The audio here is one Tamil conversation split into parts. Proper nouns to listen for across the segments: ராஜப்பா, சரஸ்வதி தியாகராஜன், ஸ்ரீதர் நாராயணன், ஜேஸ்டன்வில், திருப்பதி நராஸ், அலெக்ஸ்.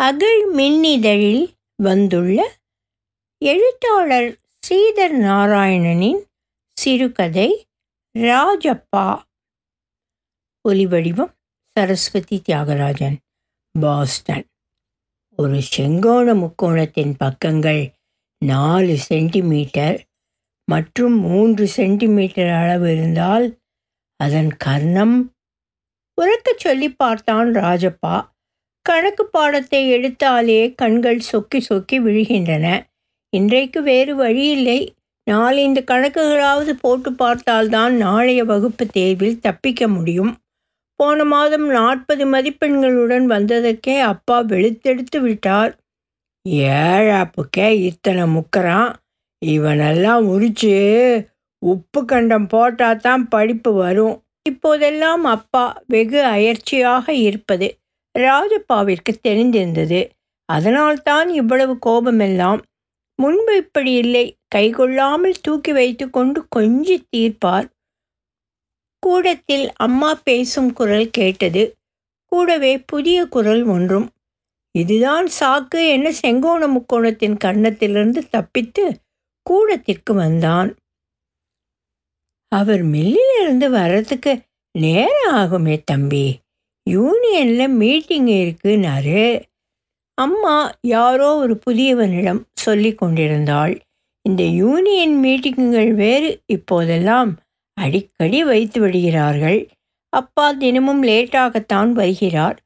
பகல் மின்னிதழில் வந்துள்ள எழுத்தாளர் ஸ்ரீதர் நாராயணனின் சிறுகதை ராஜப்பா. ஒலிவடிவம் சரஸ்வதி தியாகராஜன், பாஸ்டன். ஒரு செங்கோண முக்கோணத்தின் பக்கங்கள் 4 சென்டிமீட்டர் மற்றும் 3 சென்டிமீட்டர் அளவு இருந்தால் அதன் கர்ணம். உறக்க சொல்லி பார்த்தான் ராஜப்பா. கணக்கு பாடத்தை எடுத்தாலே கண்கள் சொக்கி சொக்கி விழுகின்றன. இன்றைக்கு வேறு வழியில்லை. 4-5 கணக்குகளாவது போட்டு பார்த்தால்தான் நாளைய வகுப்பு தேர்வில் தப்பிக்க முடியும். போன மாதம் 40 மதிப்பெண்களுடன் வந்ததற்கே அப்பா வெளுத்தெடுத்து விட்டார். ஏழாப்புக்கே இத்தனை முக்கறான், இவனெல்லாம் உரிச்சு உப்பு கண்டம் போட்டாதான் படிப்பு வரும். இப்போதெல்லாம் அப்பா வெகு அயற்சியாக இருப்பது ராஜப்பாவிற்கு தெரிந்திருந்தது. அதனால்தான் இவ்வளவு கோபமெல்லாம். முன்பு இப்படி இல்லை. கைகொள்ளாமல் தூக்கி வைத்து கொண்டு கொஞ்சி தீர்ப்பார். கூடத்தில் அம்மா பேசும் குரல் கேட்டது. கூடவே புதிய குரல் ஒன்றும். இதுதான் சாக்கு என செங்கோண முக்கோணத்தின் கண்ணத்திலிருந்து தப்பித்து கூடத்திற்கு வந்தான். அவர் மில்லிலிருந்து வர்றதுக்கு நேரம் ஆகுமே தம்பி, யூனியனில் மீட்டிங் இருக்குன்னாரு. அம்மா யாரோ ஒரு புதியவனிடம் சொல்லி கொண்டிருந்தாள். இந்த யூனியன் மீட்டிங்குகள் வேறு இப்போதெல்லாம் அடிக்கடி வைத்து விடுகிறார்கள். அப்பா தினமும் லேட்டாகத்தான் வருகிறார்.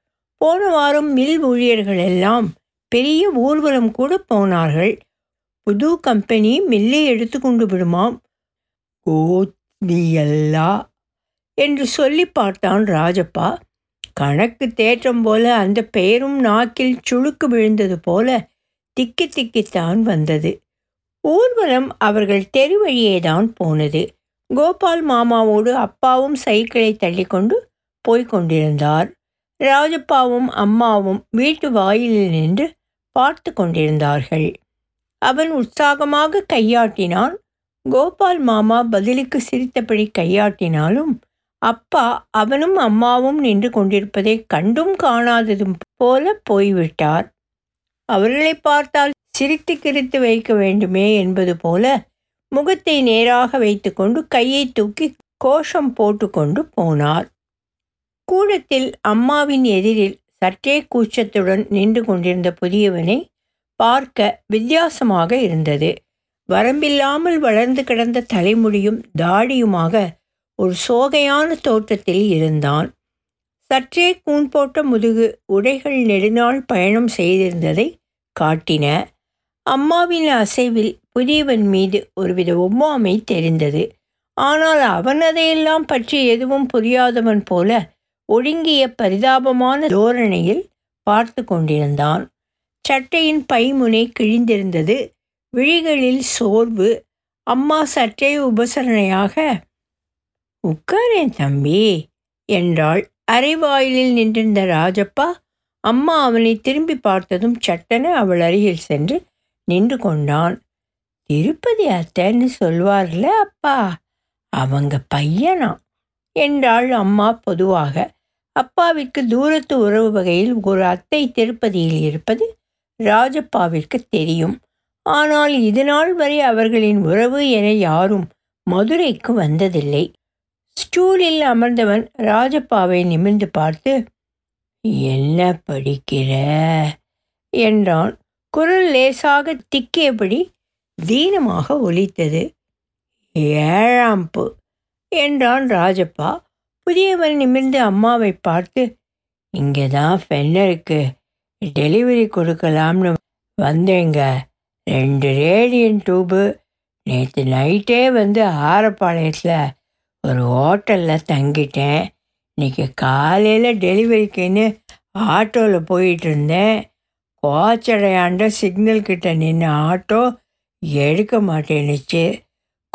போன வாரம் மில் ஊழியர்களெல்லாம் பெரிய ஊர்வலம் கூட போனார்கள். புது கம்பெனி மில்லை எடுத்து கொண்டு விடுமாம். கோத்தியல்லா என்று சொல்லி பார்த்தான் ராஜப்பா. கணக்கு தேற்றம் போல அந்த பெயரும் நாக்கில் சுழுக்கு விழுந்தது போல திக்கி திக்கித்தான் வந்தது. ஊர்வலம் அவர்கள் தெரு வழியேதான் போனது. கோபால் மாமாவோடு அப்பாவும் சைக்கிளை தள்ளிக்கொண்டு போய்கொண்டிருந்தார். ராஜப்பாவும் அம்மாவும் வீட்டு வாயிலில் நின்று பார்த்து கொண்டிருந்தார்கள். அவன் உற்சாகமாக கையாட்டினான். கோபால் மாமா பதிலுக்கு சிரித்தபடி கையாட்டினாலும் அப்பா அவனும் அம்மாவும் நின்று கொண்டிருப்பதை கண்டும் காணாததும் போல போய்விட்டார். அவர்களை பார்த்தால் சிரித்து கிரித்து வைக்க வேண்டுமே என்பது போல முகத்தை நேராக வைத்து கொண்டு கையை தூக்கி கோஷம் போட்டு கொண்டு போனார். கூடத்தில் அம்மாவின் எதிரில் சற்றே கூச்சத்துடன் நின்று கொண்டிருந்த புதியவனை பார்க்க வித்தியாசமாக இருந்தது. வரம்பில்லாமல் வளர்ந்து கிடந்த தலைமுடியும் தாடியுமாக ஒரு சோகையான தோற்றத்தில் இருந்தான். சற்றே கூன் போட்ட முதுகு, உடைகள் நெடுநாள் பயணம் செய்திருந்ததை காட்டின. அம்மாவின் அசைவில் புதியவன் மீது ஒருவித ஒவ்வாமை தெரிந்தது. ஆனால் அவன் அதையெல்லாம் பற்றி எதுவும் புரியாதவன் போல ஒடுங்கிய பரிதாபமான தோரணையில் பார்த்து கொண்டிருந்தான். சட்டையின் பைமுனை கிழிந்திருந்தது. விழிகளில் சோர்வு. அம்மா சற்றே உபசரணையாக உட்காரேன் தம்பி என்றாள். அரைவாயிலில் நின்றிருந்த ராஜப்பா அம்மா அவனை திரும்பி பார்த்ததும் சட்டென அவள் அருகில் சென்று நின்று கொண்டான். திருப்பதி அத்தைன்னு சொல்வார்ல அப்பா, அவங்க பையனா என்றாள் அம்மா பொதுவாக. அப்பாவிற்கு தூரத்து உறவு வகையில் ஒரு அத்தை திருப்பதியில் இருப்பது ராஜப்பாவிற்கு தெரியும். ஆனால் இதுநாள் வரை அவர்களின் உறவு என யாரும் மதுரைக்கு வந்ததில்லை. ஸ்டூலில் அமர்ந்தவன் ராஜப்பாவை நிமிர்ந்து பார்த்து, என்ன படிக்கிற என்றான். குரல் லேசாக திக்கியபடி தீனமாக ஒலித்தது. 7 என்றான் ராஜப்பா. புதியவன் நிமிர்ந்து அம்மாவை பார்த்து, இங்கே தான் ஃபென்னருக்கு டெலிவரி கொடுக்கலாம்னு வந்தேங்க. 2 ரேடியன் டியூப் நேற்று நைட்டே வந்து ஆரப்பாளையத்தில் ஒரு ஹோட்டலில் தங்கிட்டேன். இன்றைக்கி காலையில் டெலிவரிக்குன்னு ஆட்டோவில் போயிட்டுருந்தேன். கோச்சடையாண்ட சிக்னல் கிட்ட நின்று ஆட்டோ எடுக்க மாட்டேன்னுச்சு.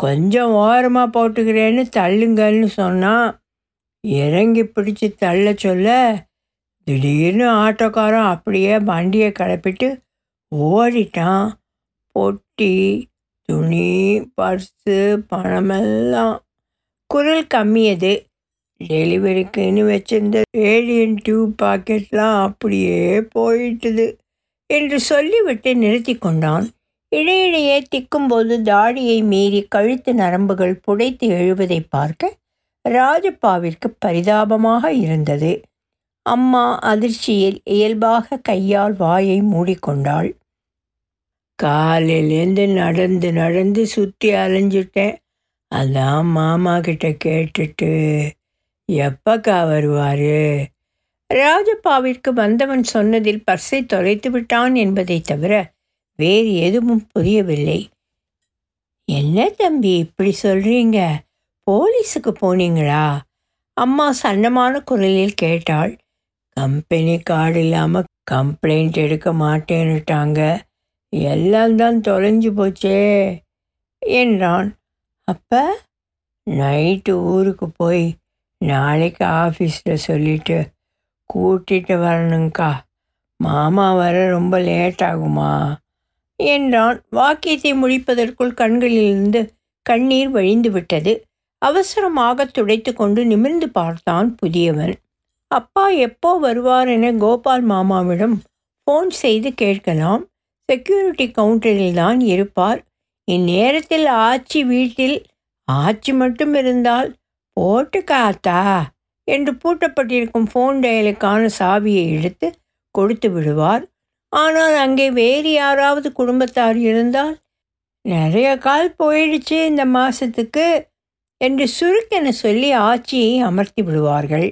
கொஞ்சம் ஓரமாக போட்டுக்கிறேன்னு தள்ளுங்கள்னு சொன்னான். இறங்கி பிடிச்சி தள்ள சொல்ல திடீர்னு ஆட்டோக்காரன் அப்படியே வண்டியை கிளப்பிட்டு ஓடிட்டான். பொட்டி, துணி, பர்ஸு, பணமெல்லாம். குரல் கம்மியது. டெலிவரிக்குன்னு வச்சிருந்த ரேடியன் டியூப் பாக்கெட்லாம் அப்படியே போயிட்டுது. என்று சொல்லிவிட்டு நிறுத்தி கொண்டான். இடையிடையே திக்கும்போது தாடியை மீறி கழுத்து நரம்புகள் புடைத்து எழுவதை பார்க்க ராஜப்பாவிற்கு பரிதாபமாக இருந்தது. அம்மா அதிர்ச்சியில் இயல்பாக கையால் வாயை மூடிக்கொண்டாள். காலையிலேருந்து நடந்து நடந்து சுற்றி அலைஞ்சிட்டேன். அதான் மாமா கிட்ட கேட்டுட்டு எப்பக்கா வருவார். ராஜப்பாவிற்கு வந்தவன் சொன்னதில் பர்ஸை தொலைத்து விட்டான் என்பதை தவிர வேறு எதுவும் புரியவில்லை. என்ன தம்பி இப்படி சொல்கிறீங்க? போலீஸுக்கு போனீங்களா? அம்மா சன்னமான குரலில் கேட்டாள். கம்பெனி கார்டு இல்லாமல் கம்ப்ளைண்ட் எடுக்க மாட்டேன்னுட்டாங்க. எல்லாம் தான் தொலைஞ்சு போச்சே என்றான். அப்போ நைட்டு ஊருக்கு போய் நாளைக்கு ஆஃபீஸில் சொல்லிட்டு கூட்டிகிட்டு வரணுங்க்கா. மாமா வர ரொம்ப லேட் ஆகுமா என்றான். வாக்கியத்தை முடிப்பதற்குள் கண்களிலிருந்து கண்ணீர் வழிந்து விட்டது. அவசரமாக துடைத்து கொண்டு நிமிர்ந்து பார்த்தான் புதியவன். அப்பா எப்போ வருவார் என கோபால் மாமாவிடம் ஃபோன் செய்து கேட்கலாம். செக்யூரிட்டி கவுண்டரில் தான் இருப்பார். இந்நேரத்தில் ஆச்சி வீட்டில் ஆச்சி மட்டும் இருந்தால் போட்டுக்காத்தா என்று பூட்டப்பட்டிருக்கும் ஃபோன் டயலுக்கான சாவியை எடுத்து கொடுத்து விடுவார். ஆனால் அங்கே வேறு யாராவது குடும்பத்தார் இருந்தால் நிறைய கால் போயிடுச்சு இந்த மாதத்துக்கு என்று சுருக்கென சொல்லி ஆச்சியை அமர்த்தி விடுவார்கள்.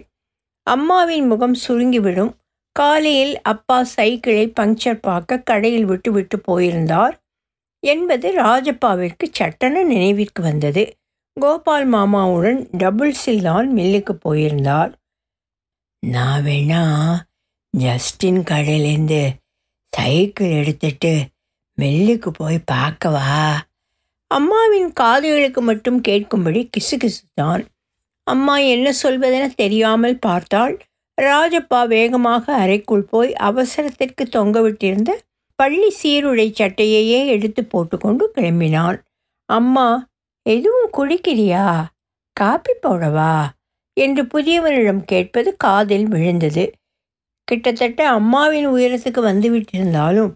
அம்மாவின் முகம் சுருங்கிவிடும். காலையில் அப்பா சைக்கிளை பங்க்சர் பார்க்க கடையில் விட்டுவிட்டு போயிருந்தார் என்பது ராஜப்பாவிற்கு சட்டென நினைவிற்கு வந்தது. கோபால் மாமாவுடன் டபுள்ஸில் தான் மில்லுக்கு போயிருந்தார். நான் வேணா ஜஸ்டின் கடையிலேருந்து சைக்கிள் எடுத்துட்டு மில்லுக்கு போய் பார்க்கவா? அம்மாவின் காதுகளுக்கு மட்டும் கேட்கும்படி கிசுகிசுதான். அம்மா என்ன சொல்வதென தெரியாமல் பார்த்தாள். ராஜப்பா வேகமாக அறைக்குள் போய் அவசரத்திற்கு தொங்கவிட்டிருந்த பள்ளி சீருடை சட்டையையே எடுத்து போட்டுக்கொண்டு கிளம்பினான். அம்மா எதுவும் குடிக்கிறியா, காப்பி போடவா என்று புதியவனிடம் கேட்பது காதில் விழுந்தது. கிட்டத்தட்ட அம்மாவின் உயரத்துக்கு வந்துவிட்டிருந்தாலும்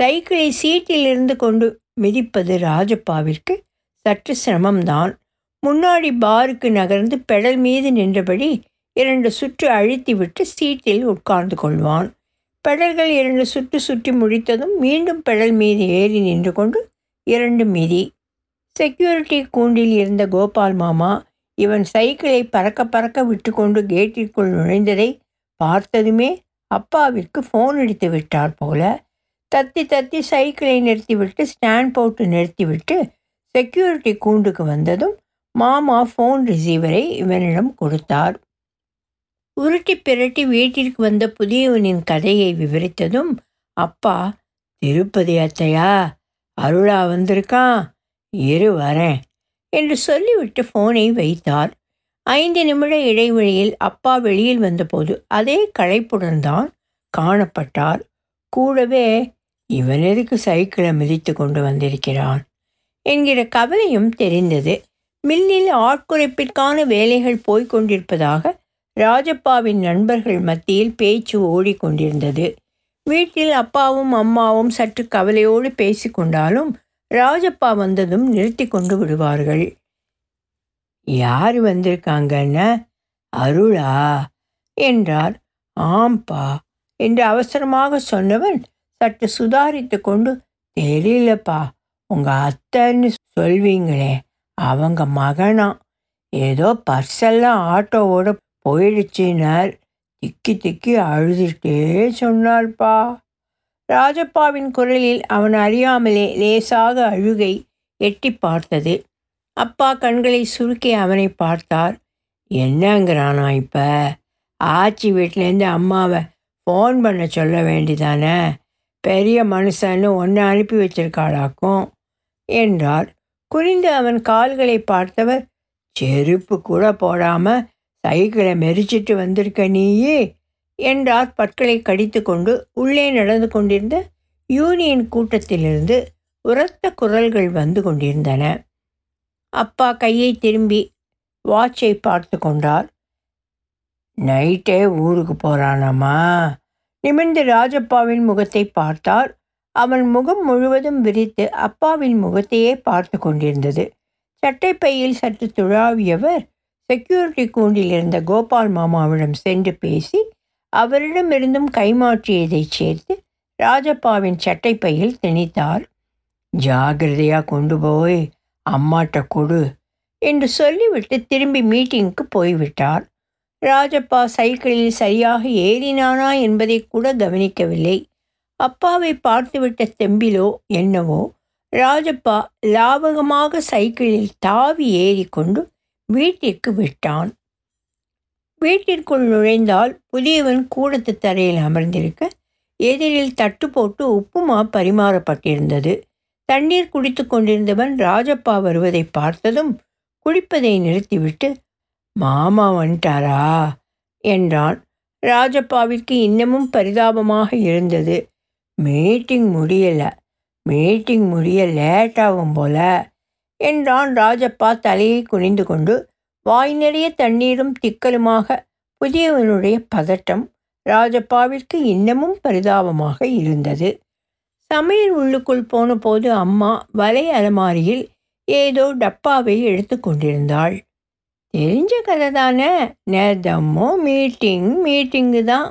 சைக்கிளை சீட்டிலிருந்து கொண்டு மிதிப்பது ராஜப்பாவிற்கு சற்று சிரமம்தான். முன்னாடி பாருக்கு நகர்ந்து பெடல் மீது நின்றபடி 2 சுற்று அழுத்திவிட்டு சீட்டில் உட்கார்ந்து கொள்வான். பெடல்கள் 2 சுற்று சுற்றி முடித்ததும் மீண்டும் பெடல் மீது ஏறி நின்று கொண்டு 2 மிதி. செக்யூரிட்டி கூண்டில் இருந்த கோபால் மாமா இவன் சைக்கிளை பறக்க பறக்க விட்டு கொண்டு கேட்டிற்குள் நுழைந்ததை பார்த்ததுமே அப்பாவிற்கு ஃபோன் அடித்து விட்டார் போல. தத்தி தத்தி சைக்கிளை நிறுத்திவிட்டு ஸ்டாண்ட் போட்டு நிறுத்திவிட்டு செக்யூரிட்டி கூண்டுக்கு வந்ததும் மாமா ஃபோன் ரிசீவரை இவனிடம் கொடுத்தார். உருட்டி பிரட்டி வீட்டிற்கு வந்த புதியவனின் கதையை விவரித்ததும் அப்பா, திருப்பதி அத்தையா அருளா வந்திருக்கான், இரு வரேன் என்று சொல்லிவிட்டு ஃபோனை வைத்தார். 5 நிமிட இடைவெளியில் அப்பா வெளியில் வந்தபோது அதே களைப்புடன் தான் காணப்பட்டார். கூடவே இவன் எதுக்கு சைக்கிளை மிதித்து கொண்டு வந்திருக்கிறான் என்கிற கவலையும் தெரிந்தது. மில்லில் ஆட்குறைப்பிற்கான வேலைகள் போய்கொண்டிருப்பதாக ராஜப்பாவின் நண்பர்கள் மத்தியில் பேச்சு ஓடிக்கொண்டிருந்தது. வீட்டில் அப்பாவும் அம்மாவும் சற்று கவலையோடு பேசி கொண்டாலும் ராஜப்பா வந்ததும் நிறுத்தி கொண்டு விடுவார்கள். யார் வந்திருக்காங்கன்னு அருளா என்றார். ஆம்பா என்று அவசரமாக சொன்னவன் சற்று சுதாரித்து கொண்டு, தெரியலப்பா, உங்கள் அத்தைன்னு சொல்வீங்களே அவங்க மகனா, ஏதோ பர்ஸெல்லாம் ஆட்டோவோட போயிடுச்சுனார், திக்கி திக்கி அழுதுகிட்டே சொன்னார்ப்பா. ராஜப்பாவின் குரலில் அவன் அறியாமலே லேசாக அழுகை எட்டி பார்த்தது. அப்பா கண்களை சுருக்கி அவனை பார்த்தார். என்னங்கிறானா இப்போ? ஆச்சி வீட்டிலேருந்து அம்மாவை ஃபோன் பண்ண சொல்ல வேண்டிதானே, பெரிய மனுஷன்னு ஒன்று அனுப்பி வச்சிருக்காளாக்கும் என்றார். குறிந்து அவன் கால்களை பார்த்தவர், செருப்பு கூட போடாமல் சைக்கிளை மெரிச்சிட்டு வந்திருக்க நீயே என்றார் பற்களை கடித்து கொண்டு. உள்ளே நடந்து கொண்டிருந்த யூனியன் கூட்டத்திலிருந்து உரத்த குரல்கள் வந்து கொண்டிருந்தன. அப்பா கையை திரும்பி வாட்சை பார்த்து கொண்டார். நைட்டே ஊருக்கு போகிறானாமா நிமிர்ந்து ராஜப்பாவின் முகத்தை பார்த்தார். அவன் முகம் முழுவதும் விரித்து அப்பாவின் முகத்தையே பார்த்து கொண்டிருந்தது. சட்டைப்பையில் சற்று துழாவியவர் செக்யூரிட்டி கூண்டில் இருந்த கோபால் மாமாவிடம் சென்று பேசி அவரிடமிருந்தும் கைமாற்றியதை சேர்த்து ராஜப்பாவின் சட்டைப்பையில் திணித்தார். ஜாகிரதையாக கொண்டு போய் அம்மாட்ட கொடு என்று சொல்லிவிட்டு திரும்பி மீட்டிங்க்கு போய்விட்டார். ராஜப்பா சைக்கிளில் சரியாக ஏறினானா என்பதை கூட கவனிக்கவில்லை. அப்பாவை பார்த்துவிட்ட தெம்பிலோ என்னவோ ராஜப்பா லாவகமாக சைக்கிளில் தாவி ஏறிக்கொண்டு வீட்டிற்கு விட்டான். வீட்டிற்குள் நுழைந்தால் புதியவன் கூடத்து தரையில் அமர்ந்திருக்க எதிரில் தட்டு போட்டு உப்புமா பரிமாறப்பட்டிருந்தது. தண்ணீர் குடித்து கொண்டிருந்தவன் ராஜப்பா வருவதை பார்த்ததும் குடிப்பதை நிறுத்திவிட்டு மாமா வந்துட்டாரா என்றான். ராஜப்பாவிற்கு இன்னமும் பரிதாபமாக இருந்தது. மீட்டிங் முடிய லேட்டாகும் போல என்றான். ராஜப்பா தலையை குனிந்து கொண்டு வாய் நிறைய தண்ணீரும் திக்கலுமாக புதியவனுடைய பதட்டம் ராஜப்பாவிற்கு இன்னமும் பரிதாபமாக இருந்தது. சமையல் உள்ளுக்குள் போன போது அம்மா வலை அலமாரியில் ஏதோ டப்பாவை எடுத்து கொண்டிருந்தாள். தெரிஞ்ச கதை தானே, நேதம்மோ மீட்டிங்கு தான்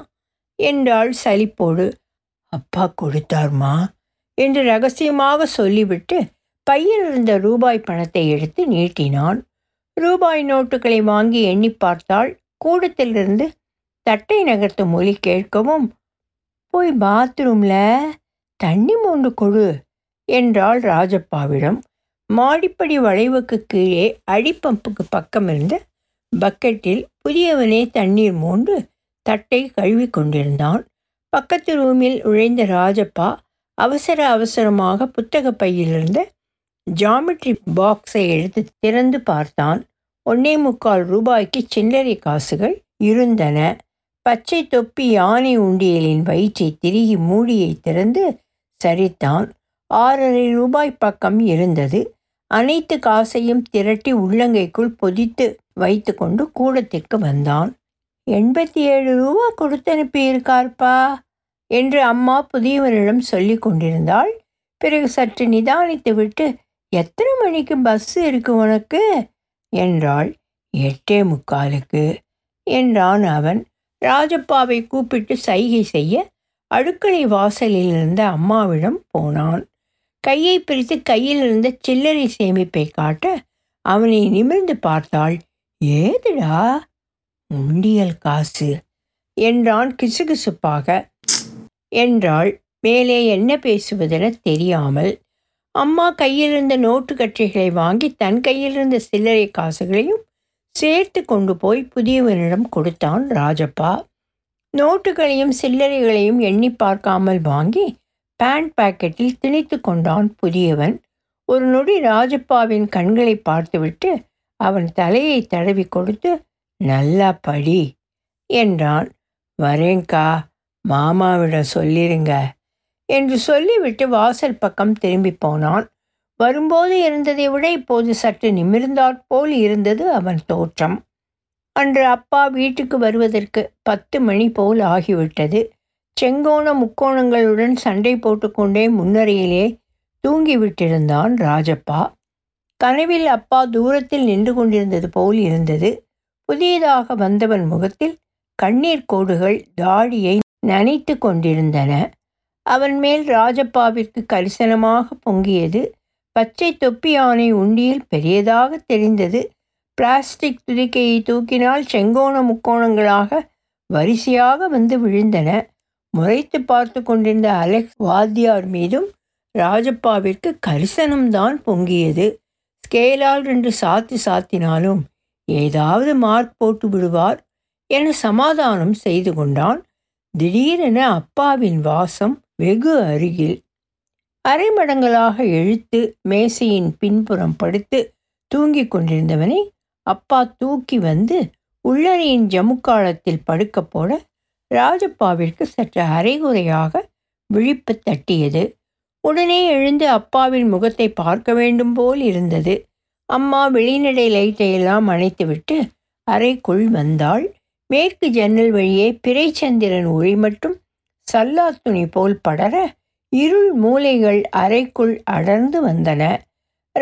என்றாள் சலிப்போடு. அப்பா கொடுத்தார்மா என்று ரகசியமாக சொல்லிவிட்டு பையில் இருந்த ரூபாய் பணத்தை எடுத்து நீட்டினான். ரூபாய் நோட்டுகளை வாங்கி எண்ணி பார்த்தாள். கூடத்திலிருந்து தட்டை நகர்த்தும் மொழி கேட்கவும் போய் பாத்ரூமில் தண்ணி மொண்டு கொடு என்றாள் ராஜப்பாவிடம். மாடிப்படி வளைவுக்கு கீழே அடிப்பம்புக்கு பக்கம் இருந்த பக்கெட்டில் புதியவனே தண்ணீர் மோண்டு தட்டை கழுவி கொண்டிருந்தான். பக்கத்து ரூமில் நுழைந்த ராஜப்பா அவசரமாக புத்தக பையிலிருந்த ஜாமெட்ரி பாக்ஸை எடுத்து திறந்து பார்த்தான். 1.25 ரூபாய்க்கு சில்லறை காசுகள் இருந்தன. பச்சை தொப்பி யானை உண்டியலின் வயிற்றை திருகி மூடியை திறந்து சரித்தான். 6.5 ரூபாய் பக்கம் இருந்தது. அனைத்து காசையும் திரட்டி உள்ளங்கைக்குள் பொதித்து வைத்து கொண்டு கூடத்திற்கு வந்தான். 87 ரூபா கொடுத்து அனுப்பியிருக்கார்ப்பா என்று அம்மா புதியவனிடம் சொல்லி கொண்டிருந்தாள். பிறகு சற்று நிதானித்து விட்டு, எத்தனை மணிக்கு பஸ்ஸு இருக்கு உனக்கு என்றாள். 8:45 என்றான் அவன். ராஜப்பாவை கூப்பிட்டு சைகை செய்ய அடுக்களை வாசலில் இருந்த அம்மாவிடம் போனான். கையை பிரித்து கையில் இருந்த சில்லறை சேமிப்பை காட்ட அவனை நிமிர்ந்து பார்த்தாள். ஏதுடா? உண்டியல் காசு என்றான் கிசுகிசுப்பாக என்றாள். மேலே என்ன பேசுவதென தெரியாமல் அம்மா கையிலிருந்த நோட்டு கற்றைகளை வாங்கி தன் கையிலிருந்த சில்லறை காசுகளையும் சேர்த்து கொண்டு போய் புதியவனிடம் கொடுத்தான் ராஜப்பா. நோட்டுகளையும் சில்லறைகளையும் எண்ணி பார்க்காமல் வாங்கி பேண்ட் பாக்கெட்டில் திணித்து கொண்டான் புதியவன். ஒரு நொடி ராஜப்பாவின் கண்களை பார்த்துவிட்டு அவன் தலையை தடவி கொடுத்து நல்லா படி என்றான். வரேங்கா, மாமாவிடம் சொல்லிருங்க என்று சொல்லிவிட்டு வாசல் பக்கம் திரும்பி போனான். வரும்போது இருந்ததை விட இப்போது சற்று நிமிர்ந்தாற்போல் இருந்தது அவன் தோற்றம். அன்று அப்பா வீட்டுக்கு வருவதற்கு 10 மணி போல் ஆகிவிட்டது. செங்கோண முக்கோணங்களுடன் சண்டை போட்டுக்கொண்டே முன்னரையிலே தூங்கிவிட்டிருந்தான் ராஜப்பா. கனவில் அப்பா தூரத்தில் நின்று கொண்டிருந்தது போல் இருந்தது. புதியதாக வந்தவன் முகத்தில் கண்ணீர் கோடுகள் தாடியை நனைத்து கொண்டிருந்தன. அவன் மேல் ராஜப்பாவிற்கு கரிசனமாக பொங்கியது. பச்சை தொப்பி யானை உண்டியில் பெரியதாக தெரிந்தது. பிளாஸ்டிக் துதிக்கையை தூக்கினால் செங்கோண முக்கோணங்களாக வரிசையாக வந்து விழுந்தன. முறைத்து பார்த்து கொண்டிருந்த அலெக்ஸ் வாத்தியார் மீதும் ராஜப்பாவிற்கு கரிசனம்தான் பொங்கியது. ஸ்கேலால் 2 சாத்தினாலும் ஏதாவது மார்க் போட்டு விடுவார் என சமாதானம் செய்து கொண்டான். திடீரென அப்பாவின் வாசம் வெகு அருகில். அரைமடங்களாக இழுத்து மேசையின் பின்புறம் படுத்து தூங்கிக் கொண்டிருந்தவனை அப்பா தூக்கி வந்து உள்ளறையின் ஜமுக்காலத்தில் படுக்க போட ராஜப்பாவிற்கு சற்று அரைகுறையாக விழிப்பு தட்டியது. உடனே எழுந்து அப்பாவின் முகத்தை பார்க்க வேண்டும் போல் இருந்தது. அம்மா வெளிநடை லைட்டையெல்லாம் அணைத்துவிட்டு அறைக்குள் வந்தாள். மேற்கு ஜன்னல் வழியே பிறைச்சந்திரன் ஒளி மட்டும் சல்லாத்துணி போல் படர இருள் மூலைகள் அறைக்குள் அடர்ந்து வந்தன.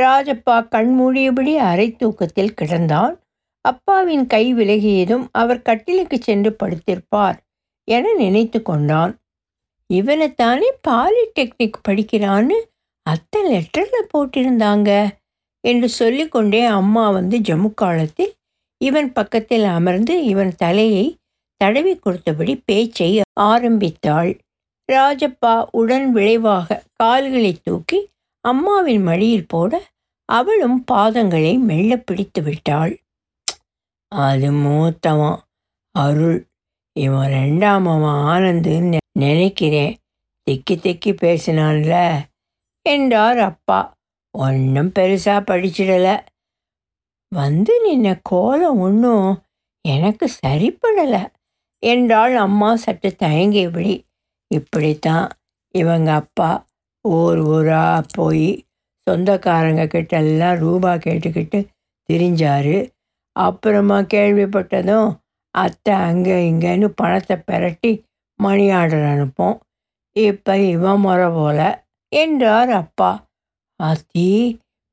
ராஜப்பா கண்மூடியபடி அரை தூக்கத்தில் கிடந்தான். அப்பாவின் கை விலகியதும் அவர் கட்டிலுக்கு சென்று படுத்திருப்பார் என நினைத்து கொண்டான். இவனைத்தானே பாலிடெக்னிக் படிக்கிறான்னு அத்தை லெட்டரில் போட்டிருந்தாங்க என்று சொல்லிக்கொண்டே அம்மா வந்து ஜம்மு காலத்தில் இவன் பக்கத்தில் அமர்ந்து இவன் தலையை தடவி கொடுத்தபடி பேச்சை ஆரம்பித்தாள். ராஜப்பா உடன் விளைவாக கால்களை தூக்கி அம்மாவின் மடியில் போட அவளும் பாதங்களை மெல்ல பிடித்து விட்டாள். அது மூத்தவன் அருள், இவன் ரெண்டாமவன் ஆனந்துன்னு நினைக்கிறேன், திக்கி திக்கி பேசினான்ல என்றார் அப்பா. ஒன்றும் பெருசாக படிச்சிடலை, வந்து நின்ன கோலம் ஒன்றும் எனக்கு சரிப்படலை என்றாள் அம்மா சற்று தயங்கியபடி. இப்படித்தான் இவங்க அப்பா ஊர் ஊராக போய் சொந்தக்காரங்க கிட்டெல்லாம் ரூபா கேட்டுக்கிட்டு திரிஞ்சார். அப்புறமா கேள்விப்பட்டதும் அத்தை அங்கே இங்கேன்னு பணத்தை பெரட்டி மணி ஆர்டர் அனுப்போம், இப்போ இவன் முறை போல என்றார் அப்பா. ஆத்தி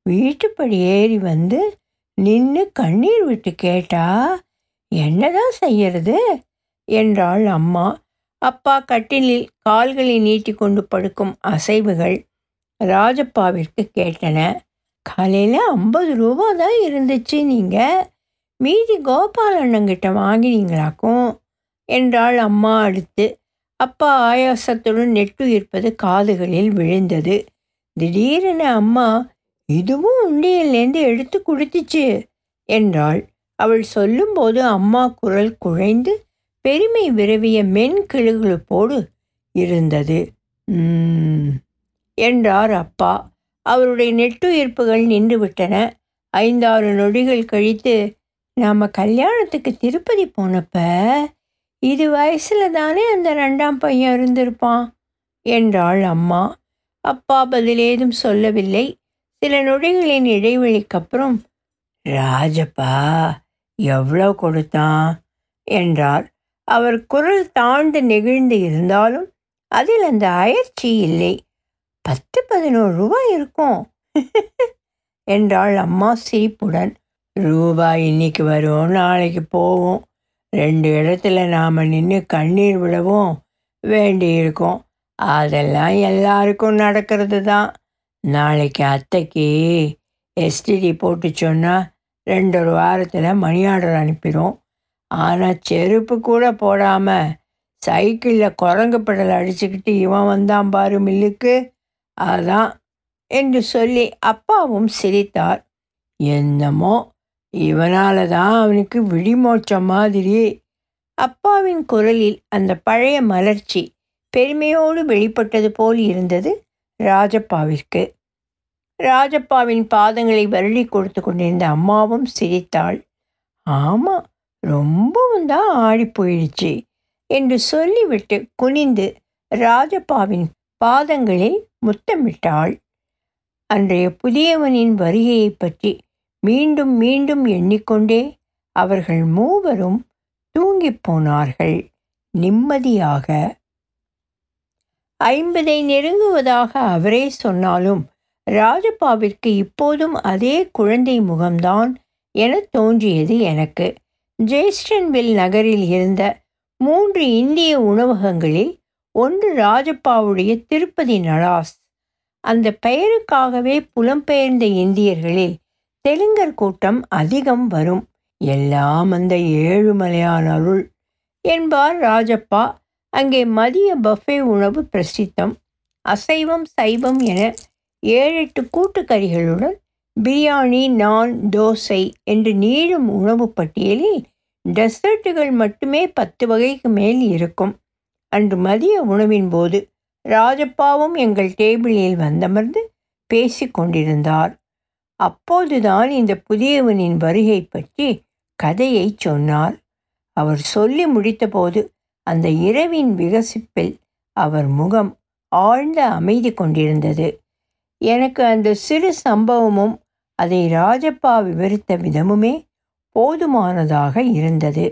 வீட்டுப்படி ஏறி வந்து நின்று கண்ணீர் விட்டு கேட்டா என்னதான் செய்யறது என்றாள் அம்மா. அப்பா கட்டிலில் கால்களை நீட்டி கொண்டு படுக்கும் அசைவுகள் ராஜப்பாவிற்கு கேட்டன. காலையில் 50 ரூபா தான் இருந்துச்சு, நீங்கள் மீதி கோபால் அண்ணங்கிட்ட வாங்கினீங்களாக்கும் என்றாள் அம்மா. அடுத்து அப்பா ஆயாசத்துடன் நெட்டு இருப்பது காதுகளில் விழுந்தது. திடீரென அம்மா இதுவும் உண்டியல்லேருந்து எடுத்து கொடுத்துச்சு என்றாள். அவள் சொல்லும்போது அம்மா குரல் குழைந்து பெருமை விரவிய மென் கிளுகிழப்போடு இருந்தது. என்றார் அப்பா. அவருடைய நெட்டுயிர்ப்புகள் நின்றுவிட்டன. 5-6 நொடிகள் கழித்து, நாம் கல்யாணத்துக்கு திருப்பதி போனப்ப இது வயசில் தானே அந்த 2ஆம் பையன் இருந்திருப்பான் என்றாள் அம்மா. அப்பா பதிலேதும் சொல்லவில்லை. சில நொடிகளின் இடைவெளிக்கப்புறம், ராஜப்பா எவ்வளோ கொடுத்தான் என்றார். அவர் குரல் தாழ்ந்து நெகிழ்ந்து இருந்தாலும் அதில் அந்த அயற்சி இல்லை. 10-11 ரூபா இருக்கும் என்றாள் அம்மா சிரிப்புடன். ரூபாய் இன்னைக்கு வரும், நாளைக்கு போவோம், 2 இடத்துல நாம் நின்று கண்ணீர் விடவும் வேண்டியிருக்கோம். அதெல்லாம் எல்லாருக்கும் நடக்கிறது தான். நாளைக்கு அத்தைக்கு எஸ்டிடி போட்டு சொன்னால் 2 வாரத்தில் மணி ஆர்டர் அனுப்பிடும். ஆனால் செருப்பு கூட போடாமல் சைக்கிளில் குரங்கு படலை அடிச்சுக்கிட்டு இவன் வந்தான் பாரு மில்லுக்கு, அதான் என்று சொல்லி அப்பாவும் சிரித்தார். என்னமோ இவனால தான் அவனுக்கு விடிமோச்ச மாதிரி. அப்பாவின் குரலில் அந்த பழைய மலர்ச்சி பெருமையோடு வெளிப்பட்டது போல் இருந்தது ராஜப்பாவிற்கு. ராஜப்பாவின் பாதங்களை வருடி கொடுத்து கொண்டிருந்த அம்மாவும் சிரித்தாள். ஆமாம், ரொம்பவும் தான் ஆடி போயிடுச்சு என்று சொல்லிவிட்டு குனிந்து ராஜப்பாவின் பாதங்களில் முத்தமிட்டாள். அன்றைய புதியவனின் வருகையை பற்றி மீண்டும் மீண்டும் எண்ணிக்கொண்டே அவர்கள் மூவரும் தூங்கிப் போனார்கள் நிம்மதியாக. 50ஐ நெருங்குவதாக அவரே சொன்னாலும் ராஜப்பாவிற்கு இப்போதும் அதே குழந்தை முகம்தான் என தோன்றியது எனக்கு. ஜேஸ்டன்வில் நகரில் இருந்த 3 இந்திய உணவகங்களில் ஒன்று ராஜப்பாவுடைய திருப்பதி நராஸ். அந்த பெயருக்காகவே புலம்பெயர்ந்த இந்தியர்களில் தெலுங்கர் கூட்டம் அதிகம் வரும். எல்லாம் அந்த ஏழுமலையான அருள் என்பார் ராஜப்பா. அங்கே மதிய பஃபே உணவு பிரசித்தம். அசைவம் சைவம் என 7-8 கூட்டுக்கறிகளுடன் பிரியாணி, நான், தோசை என்று நீளும் உணவு பட்டியலில் டெசர்ட்டுகள் மட்டுமே 10 வகைக்கு மேல் இருக்கும். அன்று மதிய உணவின் போது ராஜப்பாவும் எங்கள் டேபிளில் வந்தமர்ந்து பேசி கொண்டிருந்தார். அப்போதுதான் இந்த புதியவனின் வருகை பற்றி கதையை சொன்னார். அவர் சொல்லி முடித்தபோது அந்த இரவின் விகசிப்பில் அவர் முகம் ஆழ்ந்த அமைதி கொண்டிருந்தது. எனக்கு அந்த சிறு சம்பவமும் அதை ராஜப்பா விவரித்த விதமுமே போதுமானதாக இருந்தது.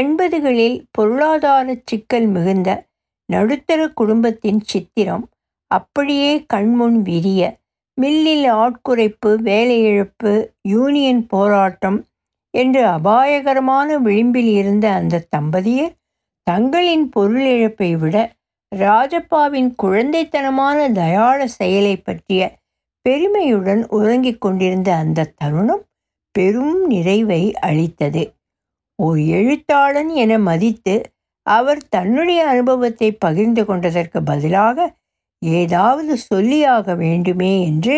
80களில் பொருளாதார சிக்கல் மிகுந்த நடுத்தர குடும்பத்தின் சித்திரம் அப்படியே கண்முன் விரிய, மில்லில் ஆட்குறைப்பு, வேலை இழப்பு, யூனியன் போராட்டம் என்று அபாயகரமான விளிம்பில் இருந்த அந்த தம்பதியர் தங்களின் பொருள் இழப்பை விட ராஜப்பாவின் குழந்தைத்தனமான தயாள செயலை பற்றிய பெருமையுடன் உறங்கிக் கொண்டிருந்த அந்த தருணம் பெரும் நிறைவை அளித்தது. ஒரு எழுத்தாளன் என மதித்து அவர் தன்னுடைய அனுபவத்தை பகிர்ந்து கொண்டதற்கு பதிலாக ஏதாவது சொல்லியாக வேண்டுமே என்று,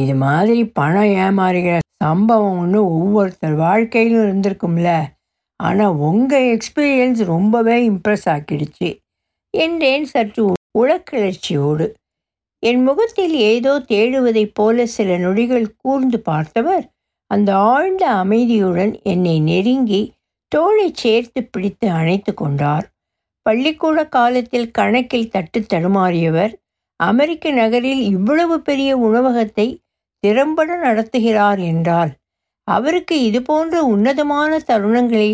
இது மாதிரி பணம் ஏமாறுகிற சம்பவம் ஒன்று ஒவ்வொருத்தர் வாழ்க்கையிலும் இருந்திருக்கும்ல, ஆனால் உங்கள் எக்ஸ்பீரியன்ஸ் ரொம்பவே இம்ப்ரெஸ் ஆக்கிடுச்சு என்றேன் சற்று உளக்கிளர்ச்சியோடு. என் முகத்தில் ஏதோ தேடுவதைப் போல சில நொடிகள் கூர்ந்து பார்த்தவர் அந்த ஆழ்ந்த அமைதியுடன் என்னை நெருங்கி தோளை சேர்த்து பிடித்து அணைத்து கொண்டார். பள்ளிக்கூட காலத்தில் கணக்கில் தட்டு தடுமாறியவர் அமெரிக்க நகரில் இவ்வளவு பெரிய உணவகத்தை திறம்பட நடத்துகிறார் என்றால் அவருக்கு இதுபோன்ற உன்னதமான தருணங்களை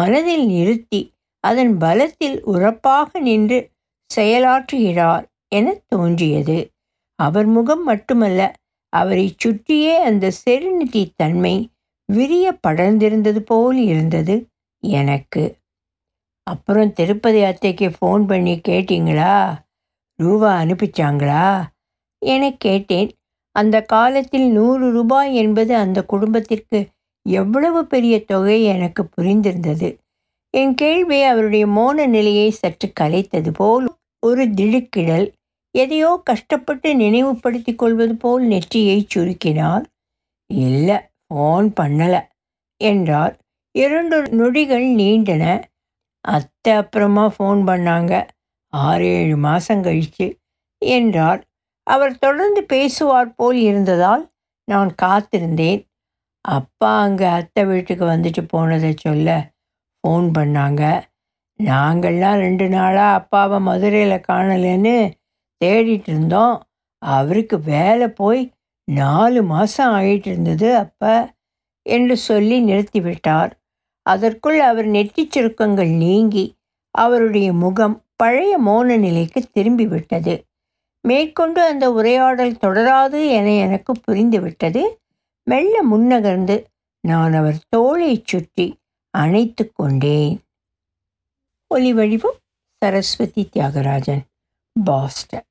மனதில் நிறுத்தி அதன் பலத்தில் உரப்பாக நின்று செயலாற்றுகிறார் என தோன்றியது. அவர் முகம் மட்டுமல்ல, அவரை சுற்றியே அந்த செரினிட்டி தன்மை விரிய படர்ந்திருந்தது போல் இருந்தது எனக்கு. அப்புறம் திருப்பதி அத்தைக்கு ஃபோன் பண்ணி கேட்டிங்களா, ரூபா அனுப்பிச்சாங்களா என கேட்டேன். அந்த காலத்தில் 100 ரூபாய் என்பது அந்த குடும்பத்திற்கு எவ்வளவு பெரிய தொகை எனக்கு புரிந்திருந்தது. என் கேள்வி அவருடைய மோன நிலையை சற்று கலைத்தது போல் ஒரு திடுக்கிடல். எதையோ கஷ்டப்பட்டு நினைவுபடுத்தி கொள்வது போல் நெற்றியை சுருக்கினார். இல்லை, ஃபோன் பண்ணலை என்றார். 2 நொடிகள் நீண்டன. அத்தை அப்புறமா ஃபோன் பண்ணாங்க, 6-7 மாதம் கழித்து என்றார். அவர் தொடர்ந்து பேசுவார் போல் இருந்ததால் நான் காத்திருந்தேன். அப்பா அங்கே அத்தை வீட்டுக்கு வந்துட்டு போனதை சொல்ல ஃபோன் பண்ணாங்க. நாங்கள்லாம் 2 நாளாக அப்பாவை மதுரையில் காணலைன்னு தேடிட்டு இருந்தோம். அவருக்கு வேலை போய் 4 மாதம் ஆகிட்டு இருந்தது அப்போ என்று சொல்லி நிறுத்திவிட்டார். அதற்குள் அவர் நெற்றிச் சுருக்கங்கள் நீங்கி அவருடைய முகம் பழைய மோன நிலைக்கு திரும்பிவிட்டது. மேற்கொண்டு அந்த உரையாடல் தொடராது என எனக்கு புரிந்துவிட்டது. மெல்ல முன்னகர்ந்து நான் அவர் தோளை சுற்றி அணைத்து கொண்டேன். ஒலி வடிவம் சரஸ்வதி தியாகராஜன், பாஸ்டன்.